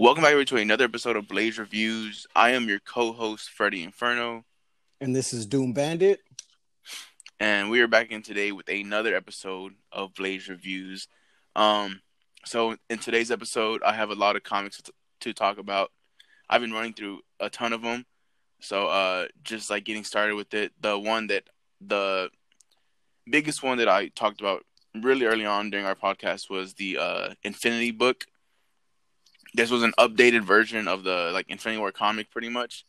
Welcome back to another episode of Blaze Reviews. I am your co-host, Freddie Inferno. And this is Doom Bandit. And we are back in today with another episode of Blaze Reviews. So in today's episode, I have a lot of comics to talk about. I've been running through a ton of them. So just like getting started with it, the biggest one that I talked about really early on during our podcast was the Infinity book. This was an updated version of the Infinity War comic, pretty much,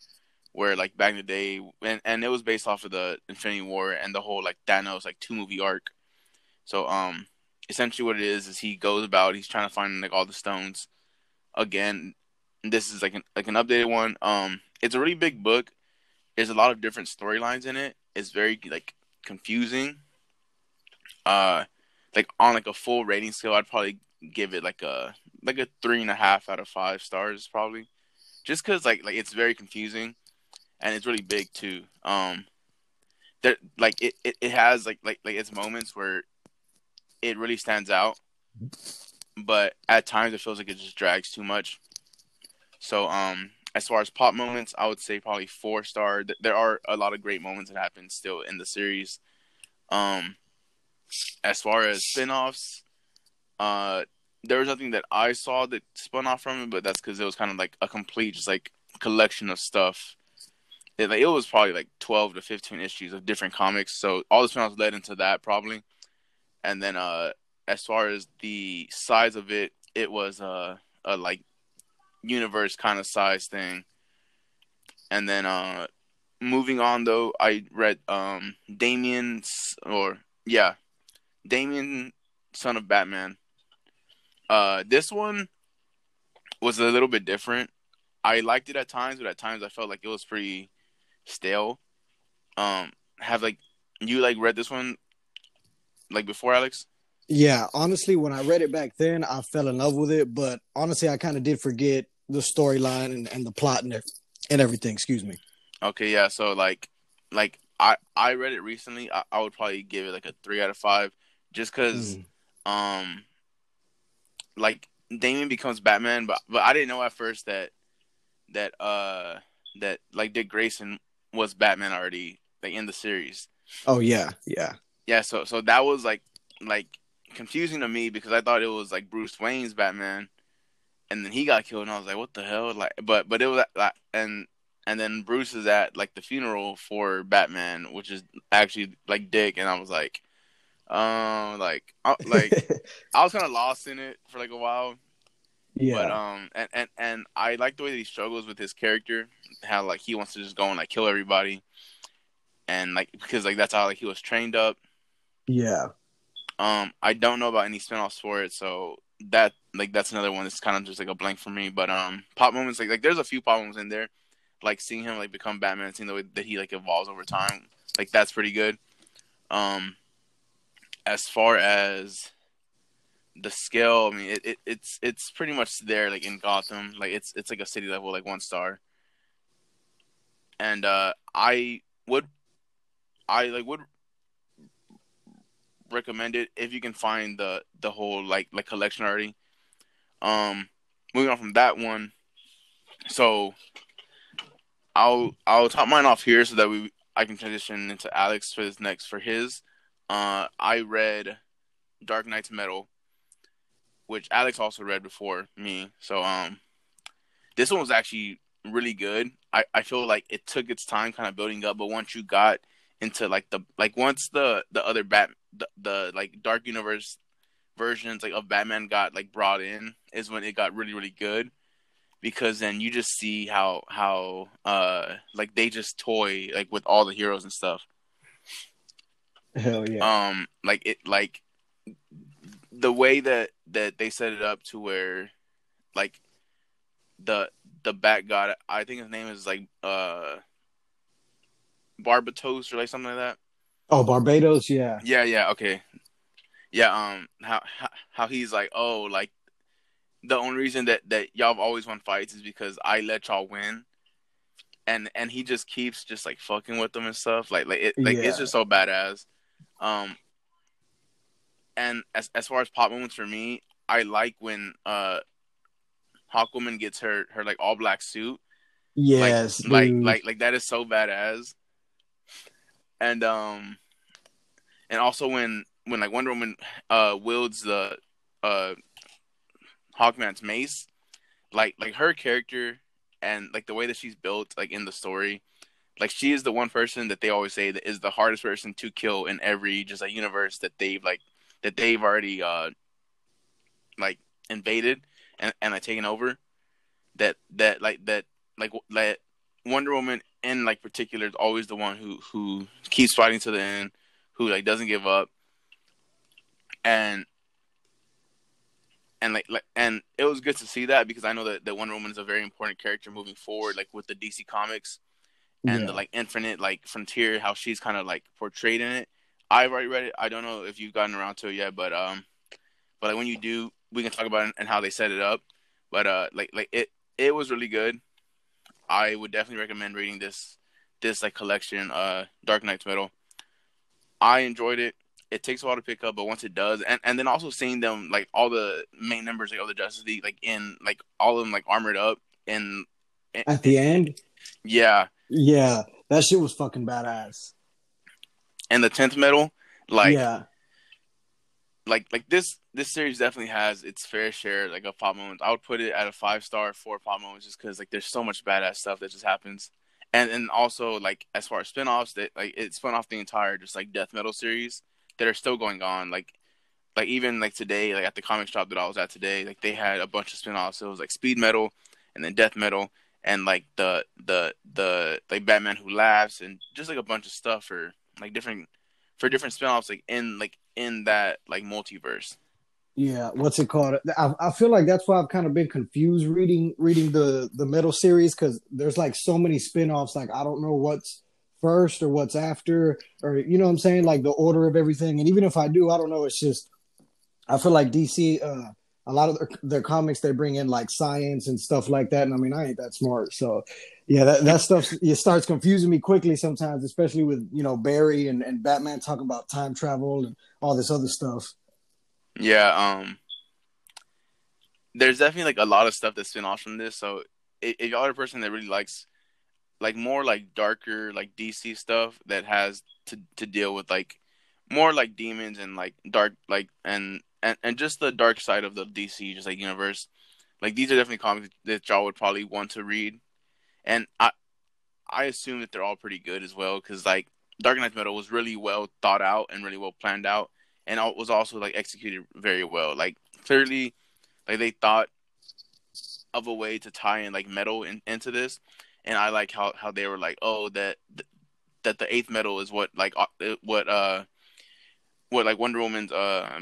where back in the day, and it was based off of the Infinity War and the whole Thanos 2-movie arc. So essentially what it is he goes about, he's trying to find all the stones. Again, this is an updated one. It's a really big book. There's a lot of different storylines in it. It's very confusing. On a full rating scale, I'd probably give it a 3.5 out of 5 stars, probably, just because it's very confusing, and it's really big too. There it has its moments where it really stands out, but at times it feels like it just drags too much. So as far as pop moments, I would say probably 4 star. There are a lot of great moments that happen still in the series. As far as spinoffs, there was nothing that I saw that spun off from it, but that's because it was kind of a complete collection of stuff. It was probably 12 to 15 issues of different comics, so all the spinoffs led into that probably. And then as far as the size of it, it was a universe kind of size thing. And then moving on though, I read Damian, Son of Batman. This one was a little bit different. I liked it at times, but at times I felt it was pretty stale. Have you read this one before, Alex? Yeah, honestly, when I read it back then, I fell in love with it. But honestly, I kind of did forget the storyline and the plot and everything. Excuse me. Okay, yeah. So I read it recently. I would probably give it a 3 out of 5, just because Damian becomes Batman, but I didn't know at first that Dick Grayson was Batman already in the series. Oh yeah. So that was confusing to me, because I thought it was Bruce Wayne's Batman, and then he got killed, and I was like, what the hell? But it was and then Bruce is at the funeral for Batman, which is actually Dick, and I was like. I was kind of lost in it for a while. Yeah. But and I like the way that he struggles with his character, how he wants to just go and kill everybody, and because that's how he was trained up. Yeah. I don't know about any spinoffs for it, so that that's another one that's kind of just a blank for me. But pop moments there's a few pop moments in there, seeing him become Batman, seeing the way that he evolves over time, that's pretty good. As far as the scale, I mean, it's pretty much there, in Gotham. It's a city level, 1 star. And I would recommend it if you can find the whole collection already. Moving on from that one, so I'll top mine off here so that I can transition into Alex for his. I read Dark Knight's Metal, which Alex also read before me. So this one was actually really good. I feel it took its time kind of building up, but once you got into once the other Dark Universe versions of Batman got brought in, is when it got really, really good, because then you just see how they just toy with all the heroes and stuff. Hell yeah. The way that they set it up to where the Bat God, I think his name is Barbatos or something like that. Oh, Barbatos, yeah. Yeah, okay. Yeah, how he's the only reason that y'all have always won fights is because I let y'all win. And he just keeps just fucking with them and stuff. It's just so badass. And as far as pop moments for me, I like when Hawkwoman gets her like all black suit. Yes, like that is so badass. And also when like Wonder Woman wields the Hawkman's mace, like her character and like the way that she's built like in the story, like she is the one person that they always say that is the hardest person to kill in every just like universe that they've already like invaded and like taken over. That Wonder Woman in like particular is always the one who keeps fighting to the end, who like doesn't give up. And it was good to see that, because I know that Wonder Woman is a very important character moving forward, like with the DC Comics and the like infinite like frontier, how she's kind of like portrayed in it. I've already read it. I don't know if you've gotten around to it yet, but like when you do, we can talk about it and how they set it up. But it was really good. I would definitely recommend reading this like collection, Dark Knight's Metal. I enjoyed it. It takes a while to pick up, but once it does, and then also seeing them like all the main members like of the Justice League, like in like all of them like armored up and at the end. Yeah, that shit was fucking badass. And the 10th metal, like this series definitely has its fair share like of pop moments. I would put it at a 5-star for pop moments, just because like there's so much badass stuff that just happens. And also like as far as spinoffs, that like it spun off the entire just like death metal series that are still going on, like even like today, like at the comic shop that I was at today, like they had a bunch of spinoffs. So it was like speed metal, and then death metal, and like the like Batman Who Laughs, and just like a bunch of stuff for different spinoffs in that like multiverse. Yeah, what's it called? I feel like that's why I've kind of been confused reading the metal series, because there's like so many spinoffs. Like I don't know what's first or what's after, or you know what I'm saying, like the order of everything. And even if I do, I don't know. It's just I feel like DC, a lot of their comics, they bring in like science and stuff like that, and I mean I ain't that smart, so yeah, that stuff it starts confusing me quickly sometimes, especially with, you know, Barry and Batman talking about time travel and all this other stuff. Yeah, there's definitely like a lot of stuff that's spin off from this. So if y'all are a person that really likes like more like darker like DC stuff that has to deal with like more like demons and like dark like and just the dark side of the DC just like universe, like these are definitely comics that y'all would probably want to read, and I assume that they're all pretty good as well, because like Dark Knight's Metal was really well thought out and really well planned out, and it was also like executed very well. Like clearly, like they thought of a way to tie in like metal into this. And I like how they were like, oh, that the 8th metal is what like Wonder Woman's her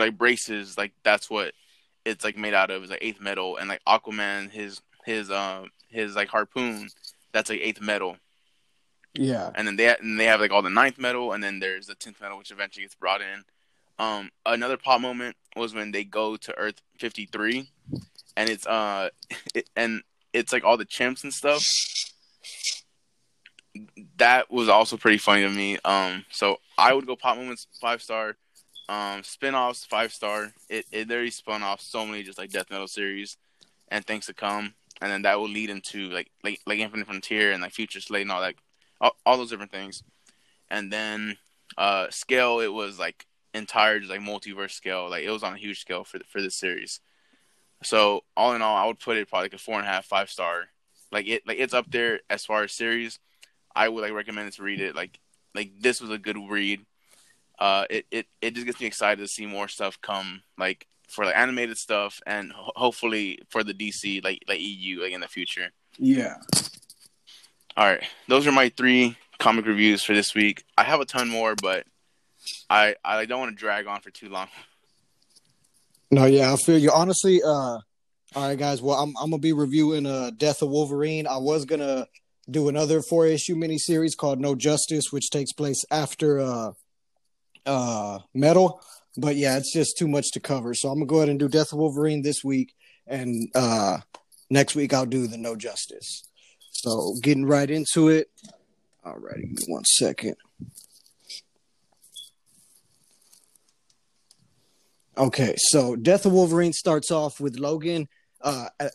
like braces, like that's what it's like made out of, is like 8th metal, and like Aquaman his like harpoon, that's like 8th metal. Yeah. And then they have like all the 9th metal, and then there's the 10th metal, which eventually gets brought in. Another pop moment was when they go to Earth 53, and it's like all the chimps and stuff. That was also pretty funny to me. So I would go pop moments 5-star, spin-offs 5-star. It literally spun off so many just like death metal series and things to come, and then that will lead into like Infinite Frontier and like Future Slate and all that, all those different things. And then scale, it was like entire just like multiverse scale, like it was on a huge scale for this series. So all in all, I would put it probably like a 4.5, 5-star. It's up there as far as series. I would like recommend it to read it. Like this was a good read. It just gets me excited to see more stuff come, like for like animated stuff, and hopefully for the DC like EU like in the future. Yeah. All right, those are my 3 comic reviews for this week. I have a ton more, but I don't want to drag on for too long. No, yeah, I feel you. Honestly, all right, guys. Well, I'm gonna be reviewing Death of Wolverine. I was gonna do another 4-issue miniseries called No Justice, which takes place after Metal. But yeah, it's just too much to cover, so I'm gonna go ahead and do Death of Wolverine this week, and next week I'll do the No Justice. So getting right into it. All right, give me one second. Okay, so Death of Wolverine starts off with Logan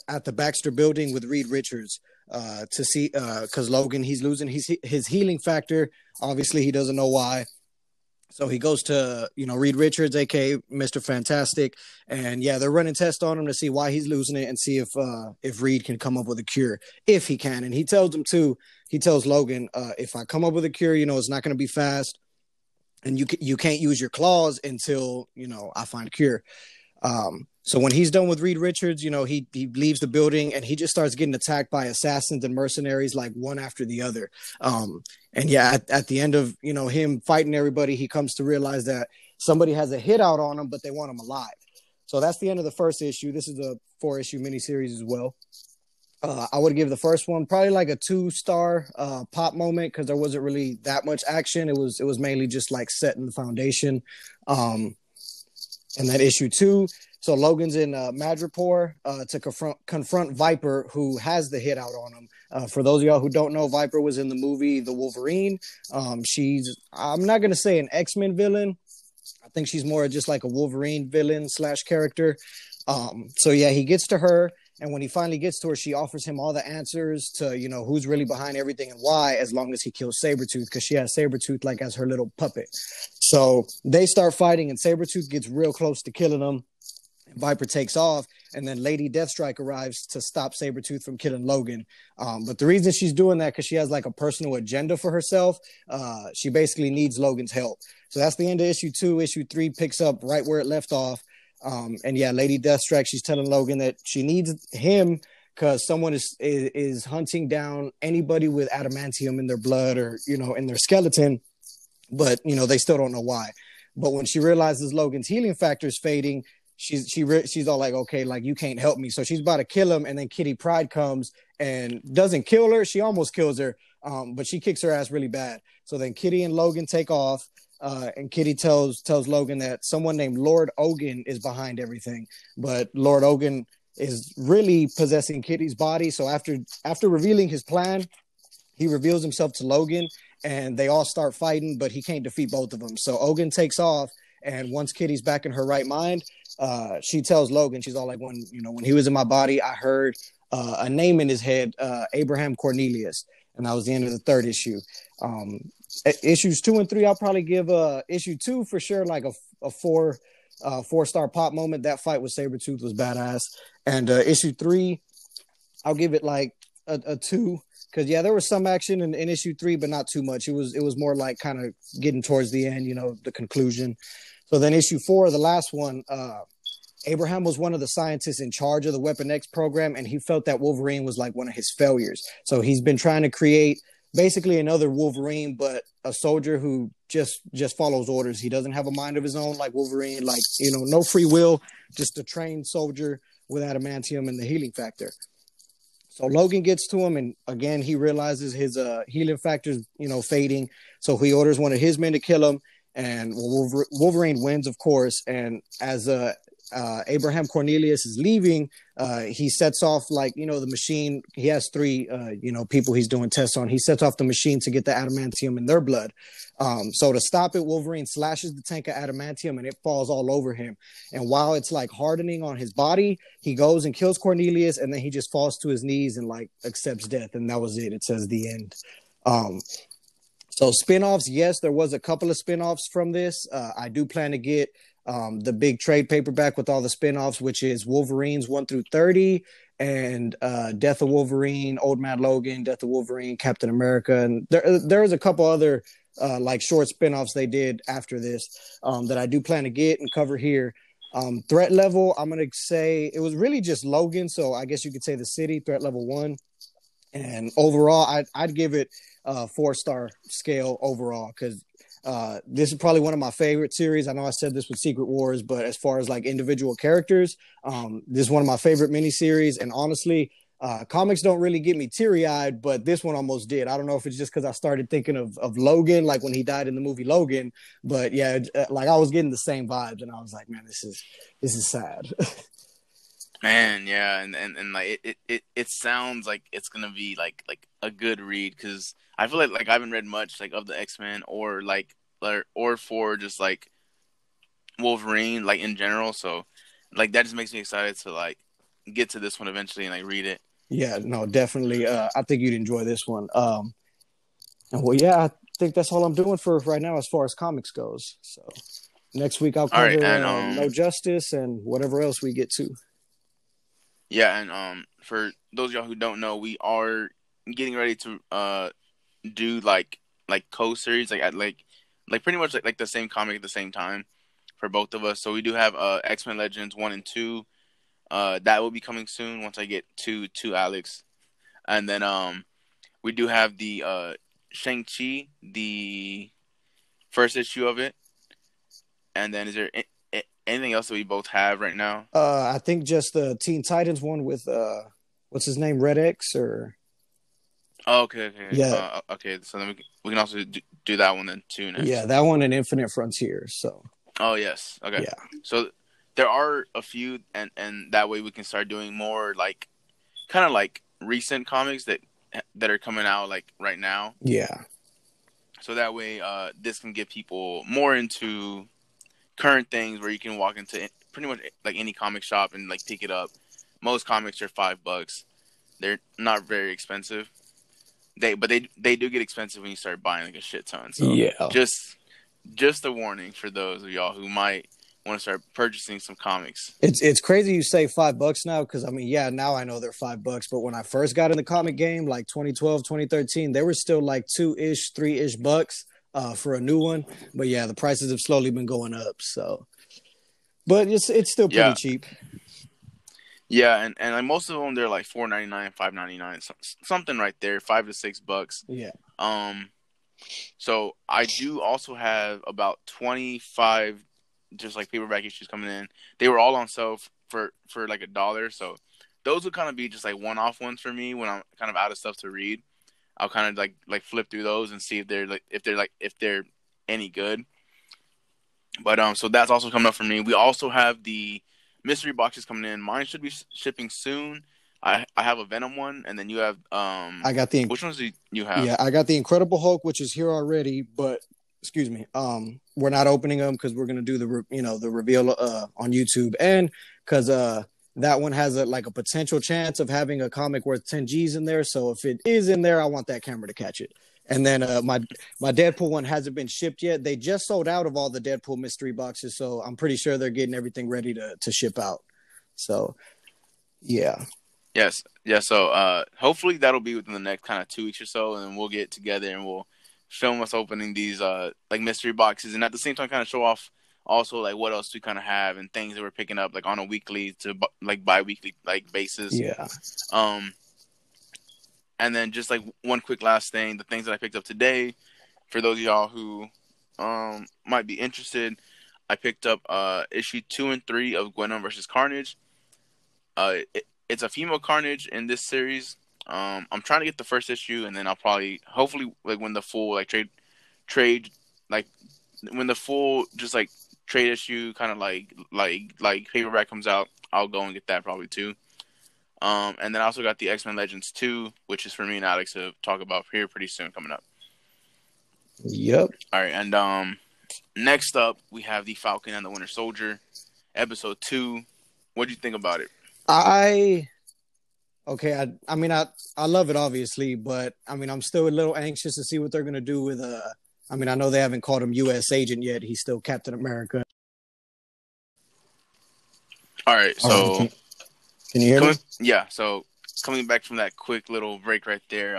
at the Baxter Building with Reed Richards to see, because Logan, he's losing his healing factor. Obviously, he doesn't know why. So he goes to, Reed Richards, a.k.a. Mr. Fantastic. And, yeah, they're running tests on him to see why he's losing it and see if Reed can come up with a cure, if he can. And he tells him, too, he tells Logan, if I come up with a cure, it's not going to be fast. And you can't use your claws until, I find a cure. So when he's done with Reed Richards, he leaves the building and he just starts getting attacked by assassins and mercenaries, like one after the other. And yeah, at the end of, him fighting everybody, he comes to realize that somebody has a hit out on him, but they want him alive. So that's the end of the first issue. This is a 4-issue miniseries as well. I would give the first one probably like a 2-star pop moment, because there wasn't really that much action. It was mainly just like setting the foundation. And then issue 2. So Logan's in Madripoor to confront Viper, who has the hit out on him. For those of y'all who don't know, Viper was in the movie The Wolverine. I'm not going to say an X-Men villain. I think she's more just like a Wolverine villain / character. So yeah, he gets to her. And when he finally gets to her, she offers him all the answers to, who's really behind everything and why, as long as he kills Sabretooth, because she has Sabretooth like as her little puppet. So they start fighting, and Sabretooth gets real close to killing him. Viper takes off, and then Lady Deathstrike arrives to stop Sabretooth from killing Logan. But the reason she's doing that, because she has like a personal agenda for herself. She basically needs Logan's help. So that's the end of issue 2. Issue 3 picks up right where it left off. And yeah, Lady Deathstrike, she's telling Logan that she needs him because someone is hunting down anybody with adamantium in their blood or, in their skeleton. But, they still don't know why. But when she realizes Logan's healing factor is fading, she's all like, okay, like you can't help me. So she's about to kill him. And then Kitty Pryde comes and doesn't kill her. She almost kills her, but she kicks her ass really bad. So then Kitty and Logan take off. And Kitty tells Logan that someone named Lord Ogun is behind everything, but Lord Ogun is really possessing Kitty's body. So after revealing his plan, he reveals himself to Logan, and they all start fighting, but he can't defeat both of them. So Ogun takes off, and once Kitty's back in her right mind, she tells Logan, she's all like, when he was in my body, I heard a name in his head, Abraham Cornelius, and that was the end of the 3rd issue. Issues 2 and 3, I'll probably give issue 2 for sure like a 4-star pop moment. That fight with Sabretooth was badass. And issue 3, I'll give it like a 2, because yeah, there was some action in issue 3, but not too much. It was more like kind of getting towards the end, the conclusion. So then issue 4, the last one, Abraham was one of the scientists in charge of the Weapon X program, and he felt that Wolverine was like one of his failures. So he's been trying to create basically another Wolverine, but a soldier who just follows orders. He doesn't have a mind of his own like Wolverine, like, no free will, just a trained soldier with adamantium and the healing factor. So Logan gets to him, and again, he realizes his healing factor is, fading. So he orders one of his men to kill him, and Wolverine wins, of course. And as Abraham Cornelius is leaving, he sets off like, the machine. He has 3, people he's doing tests on. He sets off the machine to get the adamantium in their blood. So to stop it, Wolverine slashes the tank of adamantium, and it falls all over him. And while it's like hardening on his body, he goes and kills Cornelius, and then he just falls to his knees and like accepts death. And that was it. It says the end. So spinoffs, yes, there was a couple of spinoffs from this. I do plan to get the big trade paperback with all the spinoffs, which is Wolverines 1 through 30, and Death of Wolverine, Old Man Logan, Death of Wolverine, Captain America, and there is a couple other like short spinoffs they did after this that I do plan to get and cover here. Threat level, I'm gonna say it was really just Logan, so I guess you could say the city, threat level 1, and overall, I'd give it a 4-star scale overall, because this is probably one of my favorite series. I know I said this with Secret Wars, but as far as like individual characters, this is one of my favorite miniseries. And honestly, comics don't really get me teary-eyed, but this one almost did. I don't know if it's just because I started thinking of Logan, like when he died in the movie Logan. But yeah, like I was getting the same vibes, and I was like, man, this is sad. Man, yeah, and like it sounds like it's gonna be like a good read, because I feel like I haven't read much like of the X-Men or like or for just like Wolverine like in general, so like that just makes me excited to like get to this one eventually and like read it. Yeah, no, definitely. I think you'd enjoy this one. I think that's all I'm doing for right now as far as comics goes. So next week I'll cover No Justice and whatever else we get to. Yeah, and for those of y'all who don't know, we are getting ready to do like co-series, like pretty much like the same comic at the same time for both of us. So we do have X-Men Legends 1 and 2. That will be coming soon once I get to Alex. And then we do have the Shang-Chi, the first issue of it. And then is there anything else that we both have right now? I think just the Teen Titans one with what's his name, Red X or. Oh, okay. Yeah. Okay, so then we can also do that one then too. Next. Yeah, that one in Infinite Frontier. So. Oh yes. Okay. Yeah. So there are a few, and that way we can start doing more like, kind of like recent comics that are coming out like right now. Yeah. So that way, this can get people more into current things where you can walk into pretty much like any comic shop and like pick it up. Most comics are $5. They're not very expensive. They do get expensive when you start buying like a shit ton. So yeah. Just a warning for those of y'all who might want to start purchasing some comics. It's crazy you say $5 now because, I mean, yeah, now I know they're $5. But when I first got in the comic game, like 2012, 2013, they were still like $2-ish, $3-ish bucks for a new one. But, yeah, the prices have slowly been going up. So, but it's still pretty cheap. Yeah, and like most of them, they're like $4.99, $5.99, something right there, $5 to $6. Yeah. So I do also have about 25 just like paperback issues coming in. They were all on sale for like $1. So those would kind of be just like one-off ones for me when I'm kind of out of stuff to read. I'll kind of like flip through those and see if they're any good. But so that's also coming up for me. We also have the mystery boxes coming in. Mine should be shipping soon. I have a Venom one, and then you have I got the which ones do you have? Yeah, I got the Incredible Hulk, which is here already, but excuse me, we're not opening them because we're gonna do the reveal on YouTube, and because that one has a potential chance of having a comic worth 10 G's in there. So if it is in there, I want that camera to catch it. And then my Deadpool one hasn't been shipped yet. They just sold out of all the Deadpool mystery boxes, so I'm pretty sure they're getting everything ready to ship out. So yeah. Yes. Yeah. So hopefully that'll be within the next kind of 2 weeks or so. And we'll get together and we'll film us opening these like mystery boxes. And at the same time, kind of show off also like what else we kind of have and things that we're picking up like on a weekly to like bi-weekly like basis. Yeah. And then just like one quick last thing, the things that I picked up today, for those of y'all who might be interested, I picked up issue 2 and 3 of Gwenum versus Carnage. It's a female Carnage in this series. I'm trying to get the first issue, and then I'll probably, hopefully, like when the full like trade, like when the full just like trade issue kind of like paperback comes out, I'll go and get that probably too. And then I also got the X-Men Legends 2, which is for me and Alex to talk about here pretty soon coming up. Yep. All right, and next up we have the Falcon and the Winter Soldier, episode 2. What do you think about it? I love it obviously, but I mean, I'm still a little anxious to see what they're going to do with, I mean, I know they haven't called him US Agent yet. He's still Captain America. All right. So can you hear me? Yeah. So coming back from that quick little break right there,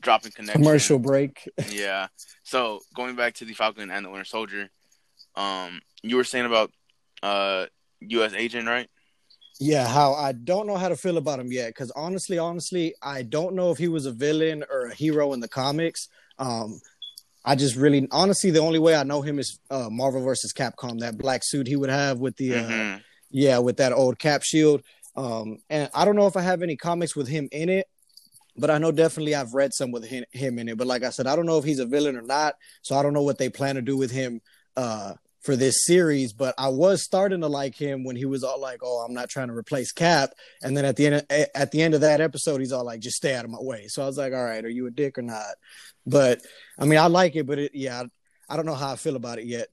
drop in connection. Commercial break. Yeah. So going back to the Falcon and the Winter Soldier, you were saying about, US Agent, right? Yeah, how I don't know how to feel about him yet, because honestly, I don't know if he was a villain or a hero in the comics. I just really, honestly, the only way I know him is Marvel vs. Capcom, that black suit he would have with the, with that old cap shield. And I don't know if I have any comics with him in it, but I know definitely I've read some with him in it. But like I said, I don't know if he's a villain or not, so I don't know what they plan to do with him for this series, but I was starting to like him when he was all like, "Oh, I'm not trying to replace Cap," and then at the end of that episode, he's all like, "Just stay out of my way." So I was like, "All right, are you a dick or not?" But I mean, I like it, but I don't know how I feel about it yet.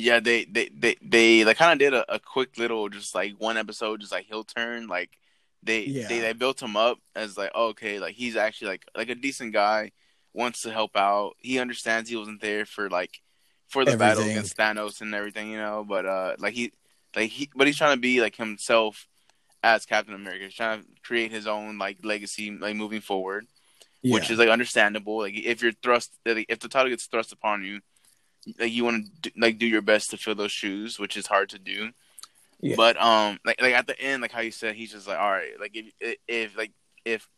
Yeah, they like kind of did a quick little just like one episode, just like heel turn. Like they built him up as like, oh, okay, like he's actually like a decent guy, wants to help out. He understands he wasn't there for the battle against Thanos and everything, you know. But he's trying to be like himself as Captain America. He's trying to create his own like legacy, like moving forward, which is like understandable. Like if the title gets thrust upon you. Like you want to do your best to fill those shoes, which is hard to do. Yeah. But like at the end, like how you said, he's just like, all right, like if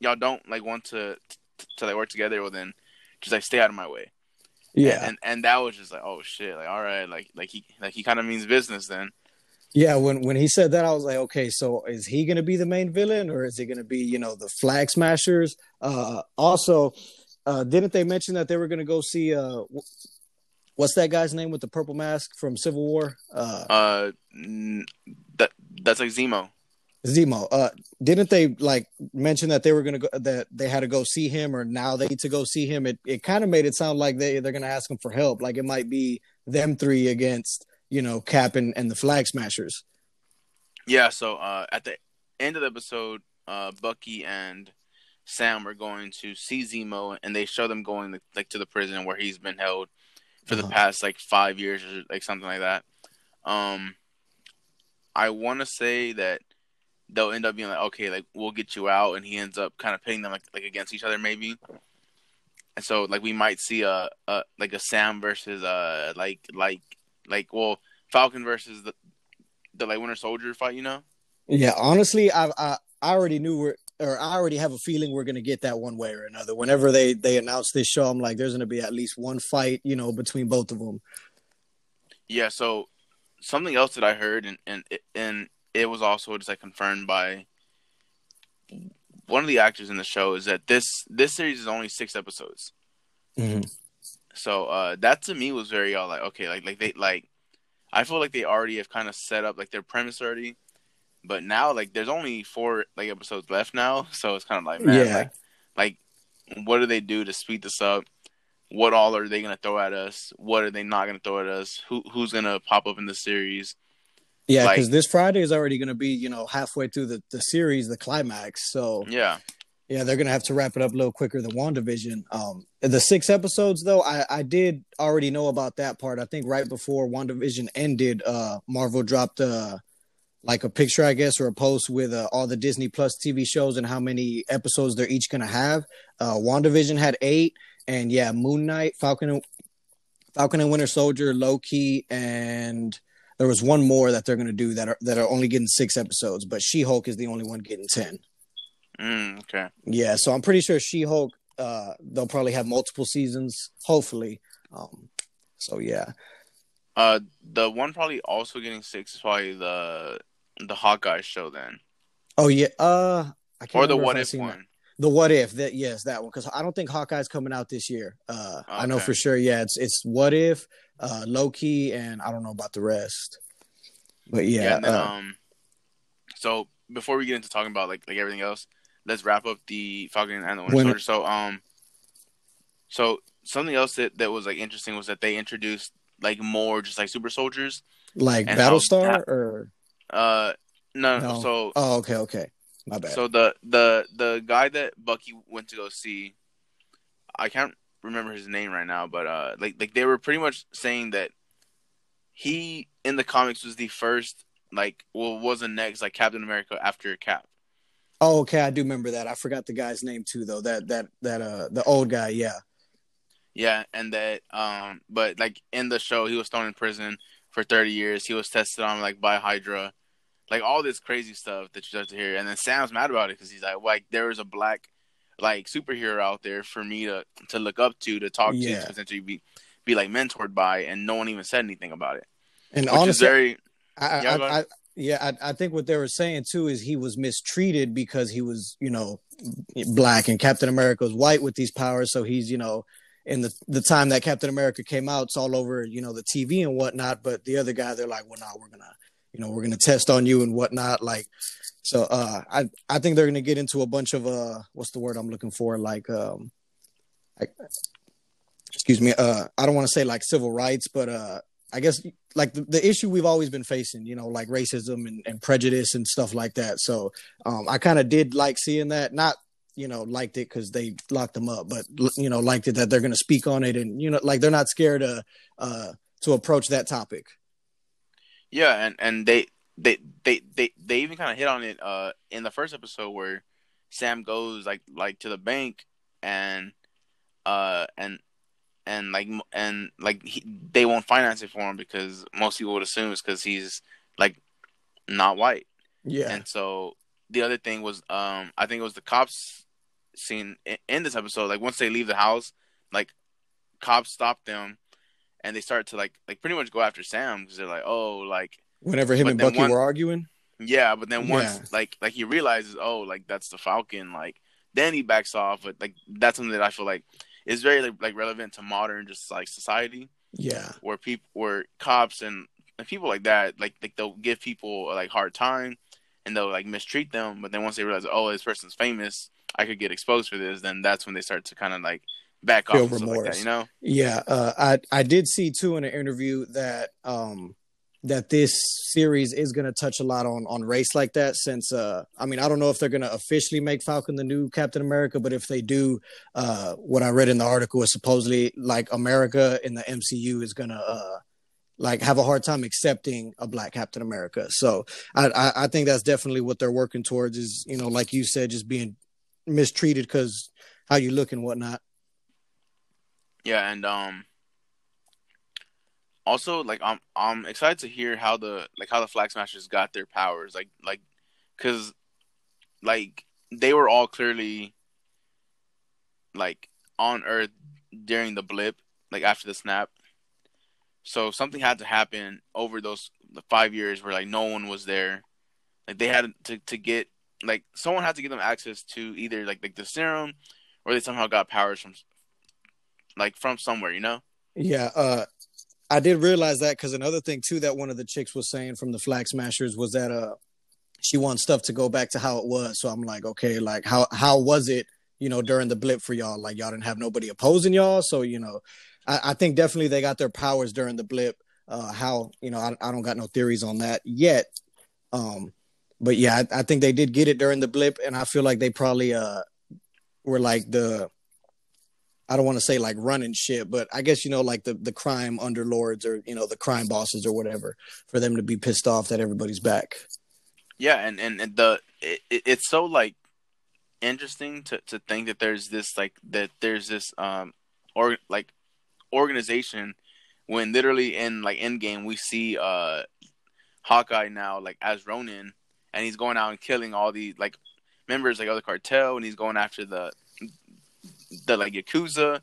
y'all don't like want to like work together, well then just like stay out of my way. Yeah, and that was just like, oh shit, like all right, like he kind of means business then. Yeah, when he said that, I was like, okay, so is he gonna be the main villain or is he gonna be the Flag Smashers? Also, didn't they mention that they were gonna go see what's that guy's name with the purple mask from Civil War? That's like Zemo. Zemo. Didn't they like mention that they were gonna go, that they had to go see him, or now they need to go see him? It kind of made it sound like they're gonna ask him for help. Like it might be them three against Cap and the Flag Smashers. Yeah. So at the end of the episode, Bucky and Sam were going to see Zemo, and they show them going like to the prison where he's been held for the past like 5 years or like something like that. I want to say that they'll end up being like, okay, like we'll get you out, and he ends up kind of pitting them like against each other maybe. And so like we might see a Sam versus Falcon versus the like Winter Soldier fight, you know? Yeah, honestly, I already knew I already have a feeling we're going to get that one way or another. Whenever they announce this show, I'm like, there's going to be at least one fight, between both of them. Yeah. So something else that I heard, and it was also just like confirmed by one of the actors in the show, is that this series is only 6 episodes. Mm-hmm. So that to me was very like, okay, like I feel like they already have kind of set up like their premise already. But now, like, there's only 4 like episodes left now, so it's kind of like, man, like, what do they do to speed this up? What all are they gonna throw at us? What are they not gonna throw at us? Who's gonna pop up in the series? Yeah, because this Friday is already gonna be, halfway through the series, the climax. So yeah, they're gonna have to wrap it up a little quicker than WandaVision. The 6 episodes though, I did already know about that part. I think right before WandaVision ended, Marvel dropped like a picture, I guess, or a post with all the Disney Plus TV shows and how many episodes they're each going to have. WandaVision had 8, and Moon Knight, Falcon and Winter Soldier, Loki, and there was one more that they're going to do that are only getting 6 episodes, but She-Hulk is the only one getting 10. Okay. Yeah, so I'm pretty sure She-Hulk, they'll probably have multiple seasons, hopefully. Yeah. The one probably also getting 6 is probably the Hawkeye show then. Oh yeah. I can't remember. Or the What If one. That. The What If, that, yes, that one, cuz I don't think Hawkeye's coming out this year. Okay. I know for sure. Yeah, it's What If, Loki, and I don't know about the rest. But and then, so before we get into talking about like everything else, let's wrap up the Falcon and the Winter Soldier. So something else that was like interesting was that they introduced like more just like super soldiers, like Battlestar, or no. So okay, my bad. So the guy that Bucky went to go see, I can't remember his name right now, but like they were pretty much saying that he in the comics was the first, was the next like Captain America after Cap. Oh, okay, I do remember that. I forgot the guy's name too, though. That the old guy, yeah. Yeah, and that, but like in the show, he was thrown in prison for 30 years. He was tested on like by Hydra, like all this crazy stuff that you start to hear. And then Sam's mad about it because he's like there is a black like superhero out there for me to look up to talk to potentially be like mentored by, and no one even said anything about it. And honestly, I think what they were saying too is he was mistreated because he was black and Captain America was white with these powers, so he's in the time that Captain America came out, it's all over, the TV and whatnot. But the other guy, they're like, well, no, we're gonna test on you and whatnot. Like, so I think they're gonna get into a bunch of what's the word I'm looking for? Like, I don't want to say like civil rights, but I guess, like, the issue we've always been facing, you know, like racism and prejudice and stuff like that. So I kind of did like seeing that, not, you know, liked it because they locked them up, but, you know, liked it that they're going to speak on it. And, you know, like, they're not scared to approach that topic. Yeah. And they even kind of hit on it in the first episode where Sam goes like to the bank and they won't finance it for him because most people would assume it's because he's like not white. Yeah. And so the other thing was, I think it was the cops scene in this episode. Like, once they leave the house, like, cops stop them and they start to like pretty much go after Sam because they're like, oh, like, whenever him and Bucky were arguing. Yeah, but then once like he realizes, oh, like, that's the Falcon, like, then he backs off. But like, that's something that I feel like is very like relevant to modern just like society. Yeah, where people, where cops and people like that, like they'll give people like hard time and they'll like mistreat them. But then once they realize, oh, this person's famous, I could get exposed for this, then that's when they start to kind of like back off and stuff like that, you know? Yeah, I did see too in an interview that that this series is going to touch a lot on race like that, since, I mean, I don't know if they're going to officially make Falcon the new Captain America, but if they do, what I read in the article is supposedly like America in the MCU is going to like have a hard time accepting a Black Captain America. So I think that's definitely what they're working towards, is, you know, like you said, just being mistreated because how you look and whatnot. Yeah. And, also, like, I'm excited to hear how the Flag Smashers got their powers, like, cause, like, they were all clearly, like, on Earth during the blip, like after the snap. So something had to happen over the 5 years where like no one was there. Like, they had to get like someone had to give them access to either like the serum, or they somehow got powers from somewhere, you know? Yeah. I did realize that, because another thing too that one of the chicks was saying from the Flag Smashers was that she wants stuff to go back to how it was. So I'm like, okay, like how was it, you know, during the blip for y'all? Like, y'all didn't have nobody opposing y'all, so, you know, I think definitely they got their powers during the blip. How, you know, I don't got no theories on that yet, but yeah, I think they did get it during the blip, and I feel like they probably were like the, I don't want to say like running shit, but I guess, you know, like the crime underlords, or, you know, the crime bosses or whatever, for them to be pissed off that everybody's back. Yeah. And it's so like interesting to think that there's this organization, when literally in like Endgame, we see Hawkeye now like as Ronin, and he's going out and killing all the like members like other cartel, and he's going after the like Yakuza,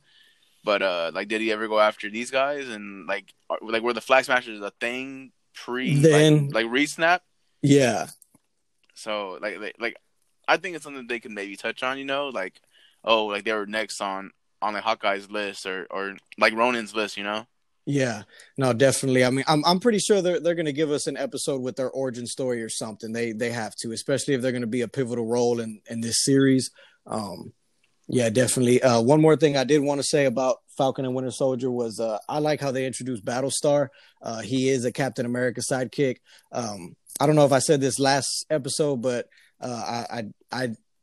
but like, did he ever go after these guys? And like were the Flag Smashers a thing pre re-snap? Yeah. So like I think it's something they could maybe touch on, you know, like, oh, like they were next on like Hawkeye's list or like Ronin's list, you know? Yeah, no, definitely. I mean, I'm pretty sure they're going to give us an episode with their origin story or something. They have to, especially if they're going to be a pivotal role in this series. Yeah, definitely. One more thing I did want to say about Falcon and Winter Soldier was I like how they introduced Battlestar. He is a Captain America sidekick. I don't know if I said this last episode, but I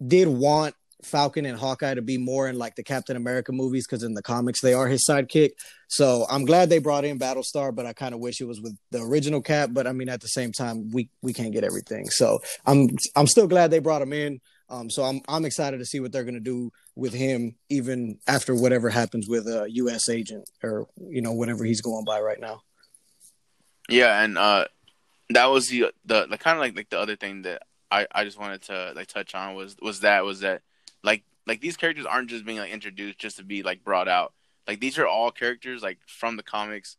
did want Falcon and Hawkeye to be more in like the Captain America movies, because in the comics they are his sidekick. So I'm glad they brought in Battlestar, but I kind of wish it was with the original Cap. But I mean, at the same time, we can't get everything. So I'm still glad they brought him in. So I'm excited to see what they're going to do with him, even after whatever happens with a US Agent, or, you know, whatever he's going by right now. Yeah. And that was the kind of like the other thing that I just wanted to like touch on was that like these characters aren't just being like introduced just to be like brought out. Like, these are all characters like from the comics.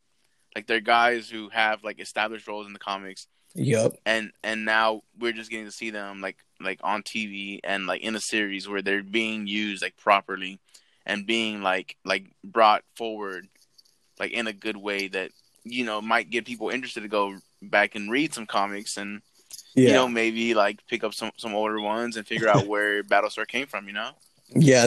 Like, they're guys who have like established roles in the comics. Yep. And now we're just getting to see them like on TV and like in a series where they're being used like properly and being like brought forward like in a good way that, you know, might get people interested to go back and read some comics and, yeah, you know, maybe like pick up some older ones and figure out where Battlestar came from, you know? Yeah,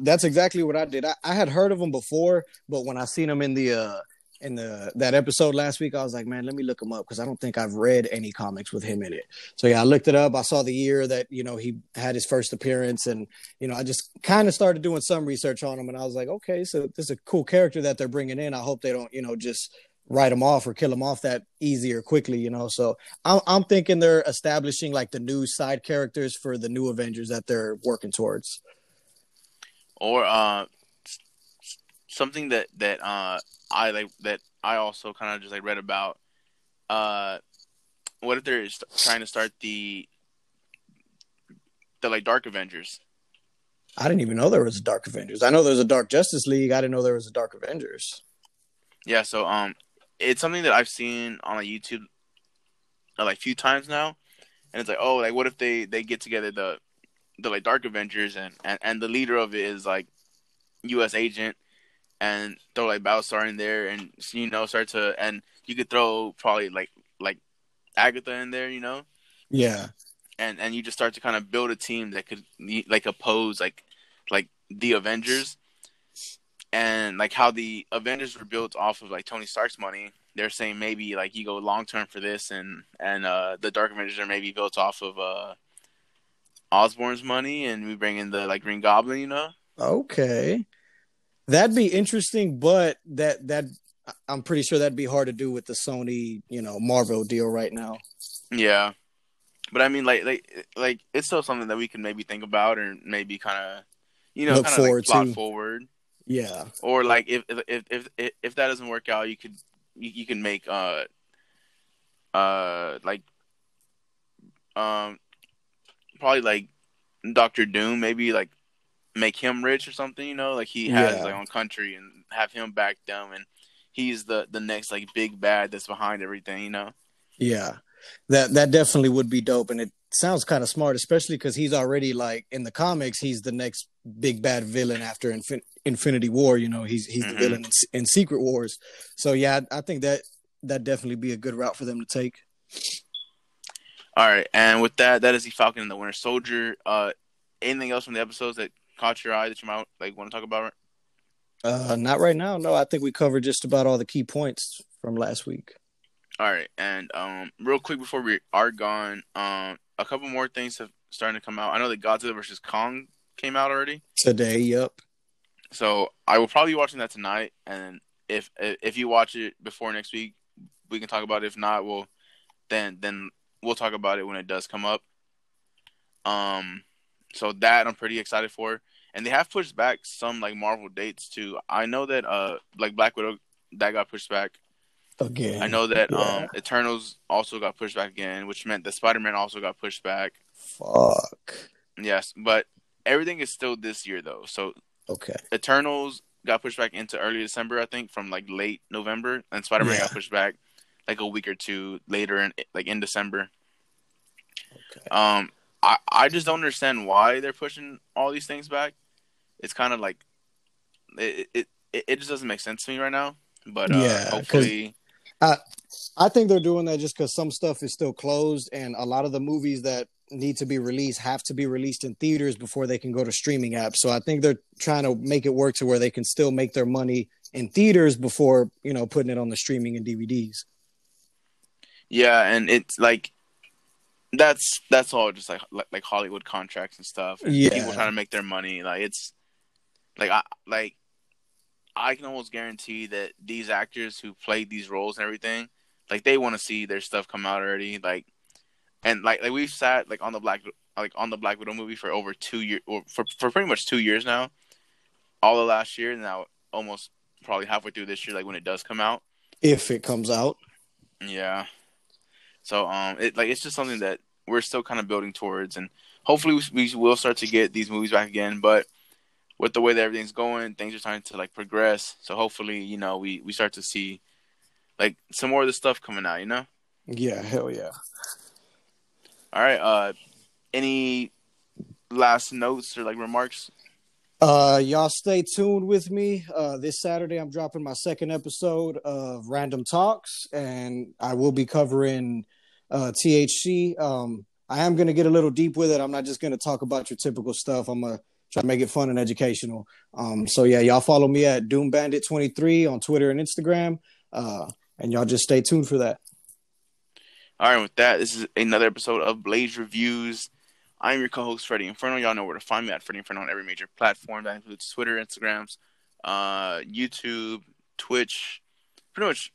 that's exactly what I did. I had heard of him before, but when I seen him in the in that episode last week, I was like, man, let me look him up because I don't think I've read any comics with him in it. So yeah, I looked it up. I saw the year that, you know, he had his first appearance, and, you know, I just kind of started doing some research on him, and I was like, okay, so this is a cool character that they're bringing in. I hope they don't, you know, just write him off or kill him off that easy or quickly, you know? So I'm thinking they're establishing like the new side characters for the new Avengers that they're working towards. Or, something that I also kind of just like read about. What if they're trying to start the like Dark Avengers? I didn't even know there was a Dark Avengers. I know there's a Dark Justice League. I didn't know there was a Dark Avengers. Yeah, so it's something that I've seen on like YouTube like few times now, and it's like, oh, like what if they get together the like Dark Avengers, and the leader of it is like US Agent. And throw like Battlestar in there, and you know, and you could throw probably like Agatha in there, you know. Yeah. And you just start to kind of build a team that could like oppose like the Avengers, and like how the Avengers were built off of like Tony Stark's money. They're saying maybe like you go long term for this, and the Dark Avengers are maybe built off of Osborn's money, and we bring in the like Green Goblin, you know. Okay. That'd be interesting, but that I'm pretty sure that'd be hard to do with the Sony, you know, Marvel deal right now. Yeah, but I mean, like it's still something that we can maybe think about, or maybe kind of, you know, kind of like plot forward. Yeah. Or like if that doesn't work out, you can make probably like Dr. Doom, maybe like. Make him rich or something, you know, like he has like own country, and have him back them, and he's the next like big bad that's behind everything, you know. Yeah, that definitely would be dope, and it sounds kind of smart, especially because he's already like in the comics, he's the next big bad villain after Infinity War, you know, he's mm-hmm. the villain in Secret Wars. So yeah, I think that definitely be a good route for them to take. All right, and with that is the Falcon and the Winter Soldier. Anything else from the episodes that caught your eye that you might like want to talk about? Not right now. No, I think we covered just about all the key points from last week. All right, and real quick before we are gone, a couple more things have starting to come out. I know that Godzilla vs Kong came out already today. Yep. So I will probably be watching that tonight, and if you watch it before next week, we can talk about it. If not, we'll then we'll talk about it when it does come up. So that I'm pretty excited for, and they have pushed back some like Marvel dates too. I know that like Black Widow that got pushed back again. I know that Eternals also got pushed back again, which meant that Spider-Man also got pushed back. Fuck. Yes, but everything is still this year though. So okay, Eternals got pushed back into early December, I think, from like late November, and Spider-Man got pushed back like a week or two later, in December. Okay. I just don't understand why they're pushing all these things back. It's kind of like it just doesn't make sense to me right now. But hopefully, I think they're doing that just because some stuff is still closed, and a lot of the movies that need to be released have to be released in theaters before they can go to streaming apps. So I think they're trying to make it work to where they can still make their money in theaters before, you know, putting it on the streaming and DVDs. Yeah, and it's like. That's all just like Hollywood contracts and stuff. And people trying to make their money. Like it's like I can almost guarantee that these actors who played these roles and everything, like they want to see their stuff come out already. Like and like we've sat on the Black Widow movie for over 2 years, or for pretty much 2 years now. All of last year, and now almost probably halfway through this year. Like when it does come out, if it comes out, yeah. So it's just something that we're still kind of building towards, and hopefully we will start to get these movies back again. But with the way that everything's going, things are starting to like progress. So hopefully, you know, we start to see like some more of this stuff coming out. You know? Yeah, hell yeah. All right. Any last notes or like remarks? Y'all stay tuned with me. This Saturday, I'm dropping my second episode of Random Talks, and I will be covering THC. I am going to get a little deep with it. I'm not just going to talk about your typical stuff. I'm going to try to make it fun and educational. So yeah, y'all follow me at Doom Bandit 23 on Twitter and Instagram. And y'all just stay tuned for that. All right, with that, this is another episode of Blaze Reviews. I'm your co-host, Freddie Inferno. Y'all know where to find me at Freddie Inferno on every major platform. That includes Twitter, Instagrams, YouTube, Twitch, pretty much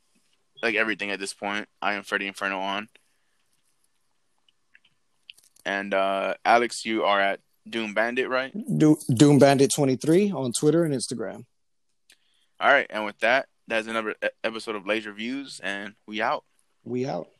like everything at this point. I am Freddie Inferno on. And Alex, you are at Doom Bandit, right? Doom Bandit 23 on Twitter and Instagram. All right, and with that, that's another episode of Blaze Reviews, and we out.